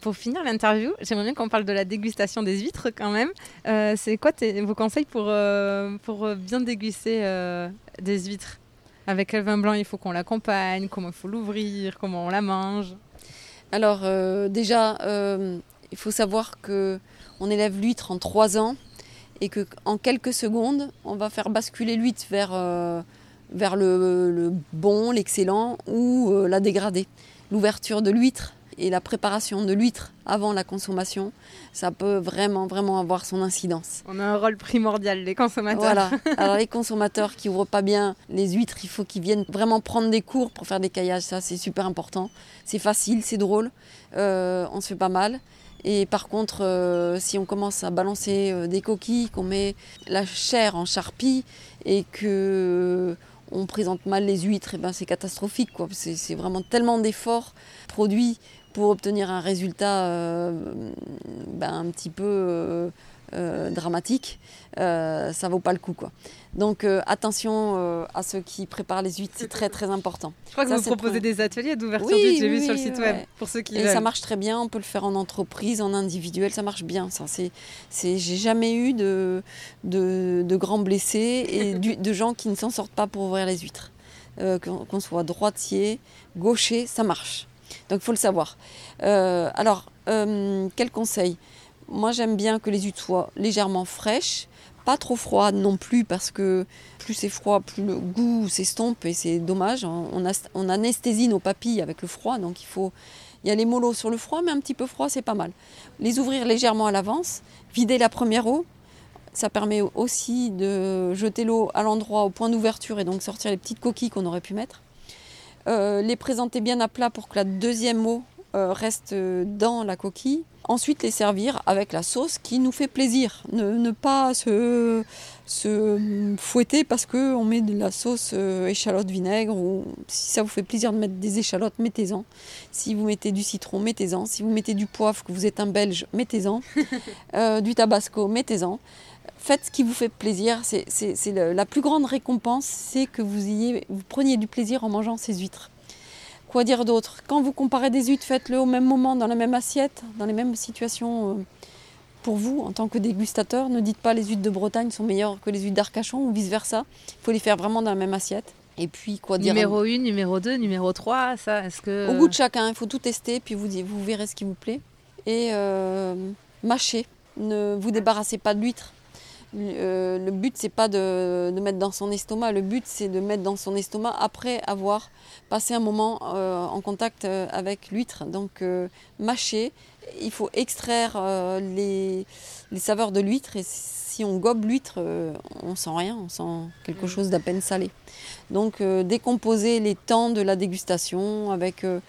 Pour finir l'interview, j'aimerais bien qu'on parle de la dégustation des huîtres quand même. Euh, c'est quoi tes, vos conseils pour, euh, pour bien déguster euh, des huîtres ? Avec quel vin blanc il faut qu'on l'accompagne ? Comment il faut l'ouvrir ? Comment on la mange ? Alors euh, déjà, euh, il faut savoir qu'on élève l'huître en trois ans et qu'en quelques secondes, on va faire basculer l'huître vers, euh, vers le, le bon, l'excellent ou euh, la dégradée. L'ouverture de l'huître et la préparation de l'huître avant la consommation, ça peut vraiment, vraiment avoir son incidence. On a un rôle primordial, les consommateurs. Voilà. Alors les consommateurs qui ouvrent pas bien les huîtres, il faut qu'ils viennent vraiment prendre des cours pour faire des caillages. Ça, c'est super important. C'est facile, c'est drôle. Euh, on se fait pas mal. Et par contre, euh, si on commence à balancer euh, des coquilles, qu'on met la chair en charpie et que... on présente mal les huîtres, et ben c'est catastrophique, quoi. C'est, c'est vraiment tellement d'efforts produits pour obtenir un résultat euh, ben un petit peu euh, euh, dramatique, euh, ça vaut pas le coup, quoi. Donc euh, attention euh, à ceux qui préparent les huîtres, c'est très très important. Je crois que ça, vous proposez des ateliers d'ouverture oui, d'huîtres, j'ai oui, vu sur le site ouais. web, pour ceux qui Et veulent. Ça marche très bien, on peut le faire en entreprise, en individuel, ça marche bien. Ça, c'est, c'est, j'ai jamais eu de, de, de grands blessés et du, de gens qui ne s'en sortent pas pour ouvrir les huîtres. Euh, qu'on, qu'on soit droitier, gaucher, ça marche. Donc il faut le savoir. Euh, alors, euh, quel conseil ? Moi j'aime bien que les huîtres soient légèrement fraîches, pas trop froides non plus parce que plus c'est froid, plus le goût s'estompe et c'est dommage. On, a, on anesthésie nos papilles avec le froid, donc il faut... Il y a les mollos sur le froid, mais un petit peu froid c'est pas mal. Les ouvrir légèrement à l'avance, vider la première eau, Ça permet aussi de jeter l'eau à l'endroit, au point d'ouverture, et donc sortir les petites coquilles qu'on aurait pu mettre. Euh, les présenter bien à plat pour que la deuxième eau euh, reste dans la coquille. Ensuite, les servir avec la sauce qui nous fait plaisir. Ne, ne pas se, se fouetter parce qu'on met de la sauce euh, échalote vinaigre. Ou, si ça vous fait plaisir de mettre des échalotes, mettez-en. Si vous mettez du citron, mettez-en. Si vous mettez du poivre, que vous êtes un Belge, mettez-en. Euh, du tabasco, mettez-en. Faites ce qui vous fait plaisir. C'est, c'est, c'est le, la plus grande récompense, c'est que vous, ayez, vous preniez du plaisir en mangeant ces huîtres. Quoi dire d'autre? Quand vous comparez des huîtres, faites-le au même moment, dans la même assiette, dans les mêmes situations. Pour vous, en tant que dégustateur, ne dites pas les huîtres de Bretagne sont meilleures que les huîtres d'Arcachon ou vice-versa. Il faut les faire vraiment dans la même assiette. Et puis, quoi dire? Numéro un, numéro deux, numéro trois, ça, est-ce que... Au goût de chacun, il faut tout tester, puis vous, vous verrez ce qui vous plaît. Et euh, mâchez, ne vous débarrassez pas de l'huître. Euh, le but, c'est pas de, de mettre dans son estomac. Le but, c'est de mettre dans son estomac après avoir passé un moment euh, en contact euh, avec l'huître. Donc, euh, mâcher, il faut extraire euh, les, les saveurs de l'huître. Et si on gobe l'huître, euh, on sent rien, on sent quelque chose d'à peine salé. Donc, euh, décomposer les temps de la dégustation avec... Euh,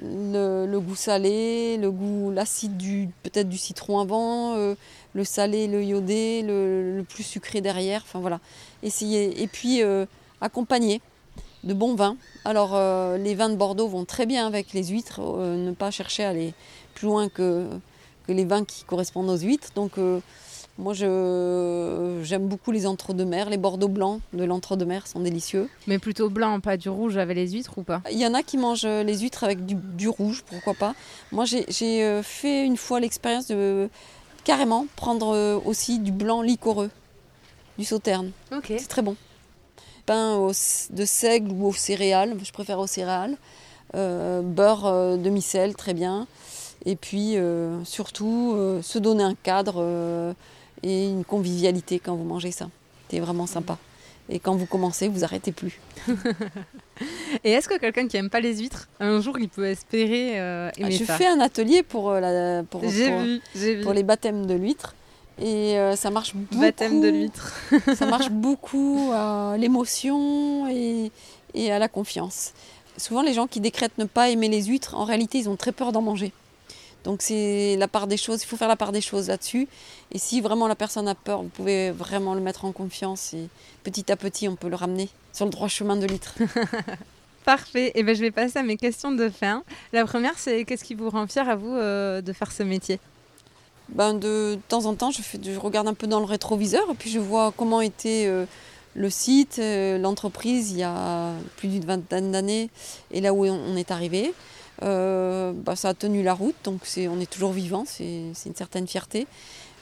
Le, le goût salé, le goût, l'acide du, peut-être du citron avant, euh, le salé, le iodé, le, le plus sucré derrière. Enfin voilà, essayez. Et puis euh, accompagner de bons vins. Alors euh, les vins de Bordeaux vont très bien avec les huîtres. Euh, ne pas chercher à aller plus loin que, que les vins qui correspondent aux huîtres. Donc euh, moi je, j'aime beaucoup les entre-deux-mers. Les Bordeaux blancs de l'entre-deux-mers sont délicieux. Mais plutôt blanc, pas du rouge avec les huîtres ou pas? Il y en a qui mangent les huîtres avec du, du rouge, pourquoi pas. Moi j'ai, j'ai fait une fois l'expérience de carrément prendre aussi du blanc liquoreux, du sauterne. Okay. C'est très bon. Pain au, de seigle ou aux céréales, je préfère aux céréales. Euh, beurre demi-sel, très bien. Et puis euh, surtout euh, se donner un cadre... Euh, et une convivialité quand vous mangez ça. C'est vraiment sympa. Et quand vous commencez, vous n'arrêtez plus. Et est-ce que quelqu'un qui n'aime pas les huîtres, un jour, il peut espérer euh, aimer Je ça Je fais un atelier pour, la, pour, j'ai pour, vu, j'ai pour vu. les baptêmes de l'huître. Et euh, ça marche beaucoup. Baptême de l'huître. Ça marche beaucoup à l'émotion et, et à la confiance. Souvent, les gens qui décrètent ne pas aimer les huîtres, en réalité, ils ont très peur d'en manger. Donc c'est la part des choses, il faut faire la part des choses là-dessus. Et si vraiment la personne a peur, vous pouvez vraiment le mettre en confiance et petit à petit, on peut le ramener sur le droit chemin de l'huître. Parfait, et ben, je vais passer à mes questions de fin. La première, c'est qu'est-ce qui vous rend fier à vous euh, de faire ce métier? ben, de, de temps en temps, je, fais, je regarde un peu dans le rétroviseur et puis je vois comment était euh, le site, euh, l'entreprise il y a plus d'une vingtaine d'années et là où on est arrivé. Euh, bah, ça a tenu la route, donc c'est, on est toujours vivant, c'est, c'est une certaine fierté.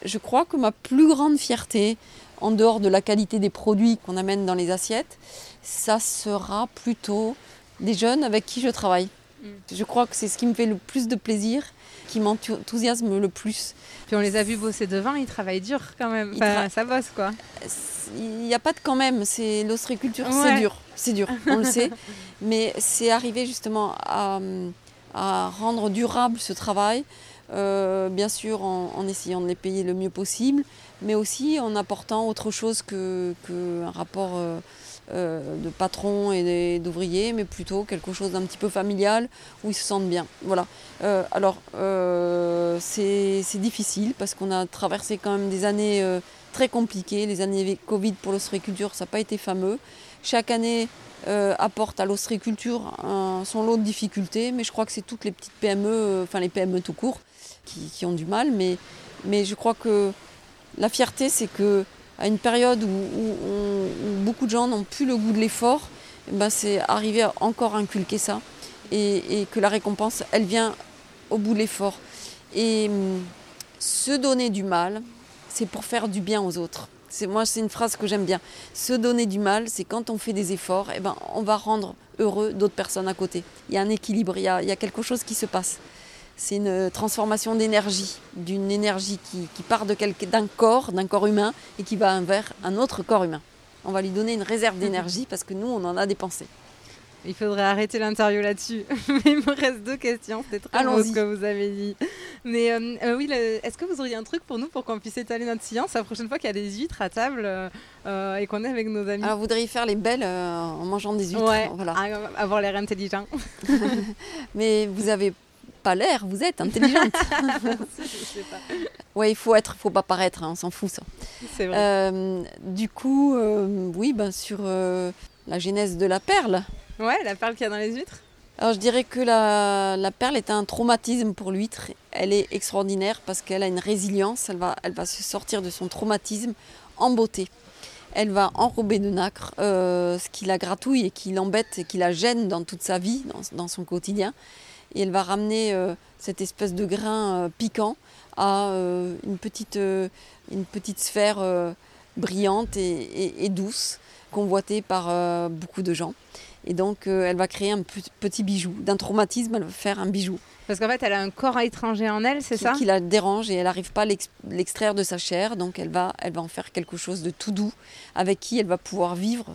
Je crois que ma plus grande fierté, en dehors de la qualité des produits qu'on amène dans les assiettes, ça sera plutôt des jeunes avec qui je travaille. Mmh. Je crois que c'est ce qui me fait le plus de plaisir, qui m'enthousiasme le plus. Puis on les a vus bosser devant, ils travaillent dur quand même, enfin, tra- ça bosse quoi. Il n'y a pas de quand même, c'est l'ostréiculture, ouais. c'est dur, c'est dur, on le sait. Mais c'est arrivé justement à... à rendre durable ce travail, euh, bien sûr en, en essayant de les payer le mieux possible, mais aussi en apportant autre chose que, que un rapport euh, euh, de patron et d'ouvrier, mais plutôt quelque chose d'un petit peu familial où ils se sentent bien. Voilà. Euh, alors euh, c'est, c'est difficile parce qu'on a traversé quand même des années euh, très compliquées, les années Covid pour l'ostréiculture, ça n'a pas été fameux. Chaque année Euh, apporte à l'ostréiculture un, son lot de difficultés, mais je crois que c'est toutes les petites P M E, enfin euh, les P M E tout court, qui, qui ont du mal. Mais, mais je crois que la fierté, c'est qu'à une période où, où, on, où beaucoup de gens n'ont plus le goût de l'effort, ben c'est arriver à encore inculquer ça et, et que la récompense, elle vient au bout de l'effort. Et hum, se donner du mal, c'est pour faire du bien aux autres. C'est, moi, c'est une phrase que j'aime bien. Se donner du mal, c'est quand on fait des efforts, eh ben, on va rendre heureux d'autres personnes à côté. Il y a un équilibre, il y a, il y a quelque chose qui se passe. C'est une transformation d'énergie, d'une énergie qui, qui part de quel, d'un corps, d'un corps humain, et qui va vers un autre corps humain. On va lui donner une réserve d'énergie parce que nous, on en a dépensé. Il faudrait arrêter l'interview là-dessus. Il me reste deux questions. C'était très long ce que vous avez dit. Mais euh, euh, oui, le, est-ce que vous auriez un truc pour nous pour qu'on puisse étaler notre science la prochaine fois qu'il y a des huîtres à table euh, et qu'on est avec nos amis? Alors, vous voudriez faire les belles euh, en mangeant des huîtres. Ouais, voilà. Avoir l'air intelligent. Mais vous avez pas l'air, vous êtes intelligente. Je sais pas. Ouais, il faut être, faut pas paraître, hein, on s'en fout ça. C'est vrai. Euh, du coup, euh, oui, ben sur euh, la genèse de la perle. Ouais, la perle qu'il y a dans les huîtres. Alors je dirais que la, la perle est un traumatisme pour l'huître. Elle est extraordinaire parce qu'elle a une résilience. Elle va, elle va se sortir de son traumatisme en beauté. Elle va enrober de nacre euh, ce qui la gratouille et qui l'embête et qui la gêne dans toute sa vie, dans, dans son quotidien. Et elle va ramener euh, cette espèce de grain euh, piquant à euh, une, petite, euh, une petite sphère euh, brillante et, et, et douce, convoitée par euh, beaucoup de gens. Et donc euh, elle va créer un p- petit bijou. D'un traumatisme, elle va faire un bijou. Parce qu'en fait, elle a un corps étranger en elle, c'est qui, ça qui la dérange et elle n'arrive pas à l'ex- l'extraire de sa chair. Donc elle va, elle va en faire quelque chose de tout doux, avec qui elle va pouvoir vivre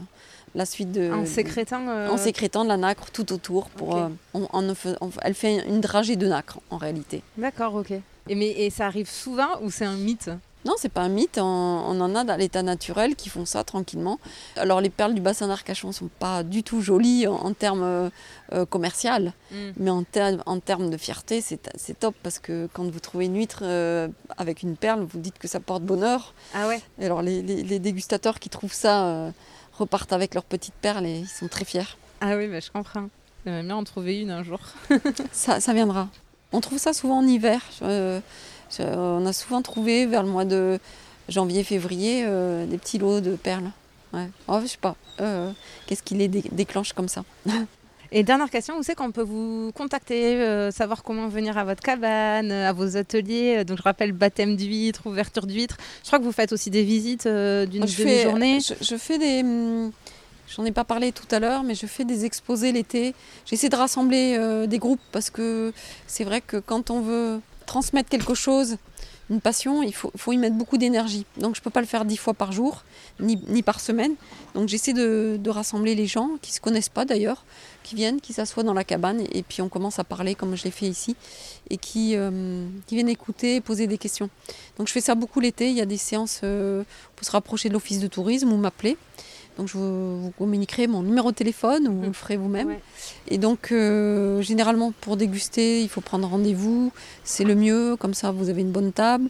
la suite de... En sécrétant... Euh... En sécrétant de la nacre tout autour. Pour, okay. euh, on, on, on, elle fait une dragée de nacre, en réalité. D'accord, ok. Et, mais, et ça arrive souvent ou c'est un mythe ? Non, c'est pas un mythe, on, on en a dans l'état naturel qui font ça tranquillement. Alors les perles du bassin d'Arcachon ne sont pas du tout jolies en, en termes euh, commercial, mm. mais en, ter- en termes de fierté, c'est, c'est top parce que quand vous trouvez une huître euh, avec une perle, vous dites que ça porte bonheur. Ah ouais. Et alors les, les, les dégustateurs qui trouvent ça euh, repartent avec leurs petites perles et ils sont très fiers. Ah oui, bah, je comprends. J'aimerais bien en trouver une un jour. ça, ça viendra. On trouve ça souvent en hiver. Euh, On a souvent trouvé vers le mois de janvier-février euh, des petits lots de perles. Ouais. Oh, je sais pas, euh, qu'est-ce qui les dé- déclenche comme ça. Et dernière question, où c'est qu'on peut vous contacter, euh, savoir comment venir à votre cabane, à vos ateliers? Donc je rappelle baptême d'huîtres, ouverture d'huîtres. Je crois que vous faites aussi des visites euh, d'une je demi-journée. Fais, je, je fais des... Hum, j'en ai pas parlé tout à l'heure, mais je fais des exposés l'été. J'essaie de rassembler euh, des groupes parce que c'est vrai que quand on veut... transmettre quelque chose, une passion, il faut, faut y mettre beaucoup d'énergie. Donc je ne peux pas le faire dix fois par jour, ni, ni par semaine. Donc j'essaie de, de rassembler les gens qui ne se connaissent pas d'ailleurs, qui viennent, qui s'assoient dans la cabane et, et puis on commence à parler comme je l'ai fait ici et qui, euh, qui viennent écouter et poser des questions. Donc je fais ça beaucoup l'été, il y a des séances euh, pour se rapprocher de l'office de tourisme ou m'appeler. Donc je vous, vous communiquerai mon numéro de téléphone ou vous le ferez vous-même. Ouais. Et donc euh, généralement pour déguster, il faut prendre rendez-vous, c'est le mieux, comme ça vous avez une bonne table.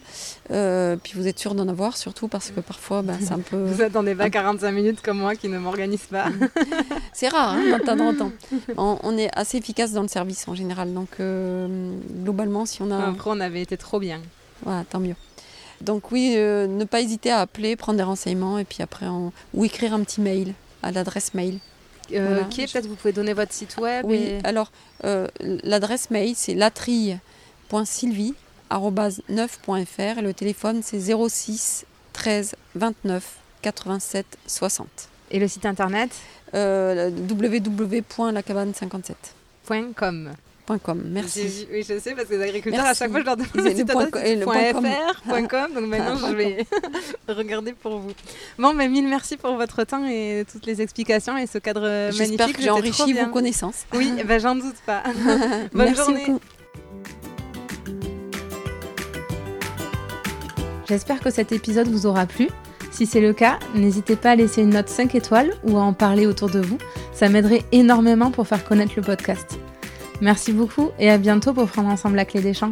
Euh, puis vous êtes sûr d'en avoir surtout parce que parfois bah, c'est un peu... Vous attendez pas quarante-cinq minutes comme moi qui ne m'organise pas. C'est rare, hein, de temps en temps. On, on est assez efficace dans le service en général. Donc euh, globalement si on a... Après on avait été trop bien. Voilà, tant mieux. Donc oui, euh, ne pas hésiter à appeler, prendre des renseignements et puis après on... ou écrire un petit mail à l'adresse mail. Euh, voilà. Ok, peut-être vous pouvez donner votre site web. Oui, et... alors euh, l'adresse mail c'est latrille point sylvie arobase neuf point f r et le téléphone c'est zéro six treize vingt-neuf quatre-vingt-sept soixante. Et le site internet euh, double v double v double v point la cabane cinquante-sept point com. .com. Merci. Oui, je sais, parce que les agriculteurs, merci. À chaque fois, je leur demande le point, le point .fr, ah. .com, donc maintenant, ah, je vais regarder pour vous. Bon, mais mille merci pour votre temps et toutes les explications et ce cadre j'espère magnifique. J'espère que j'ai enrichi vos connaissances. Oui, ben, j'en doute pas. Bonne merci journée. Beaucoup. J'espère que cet épisode vous aura plu. Si c'est le cas, n'hésitez pas à laisser une note cinq étoiles ou à en parler autour de vous. Ça m'aiderait énormément pour faire connaître le podcast. Merci beaucoup et à bientôt pour prendre ensemble la clé des champs.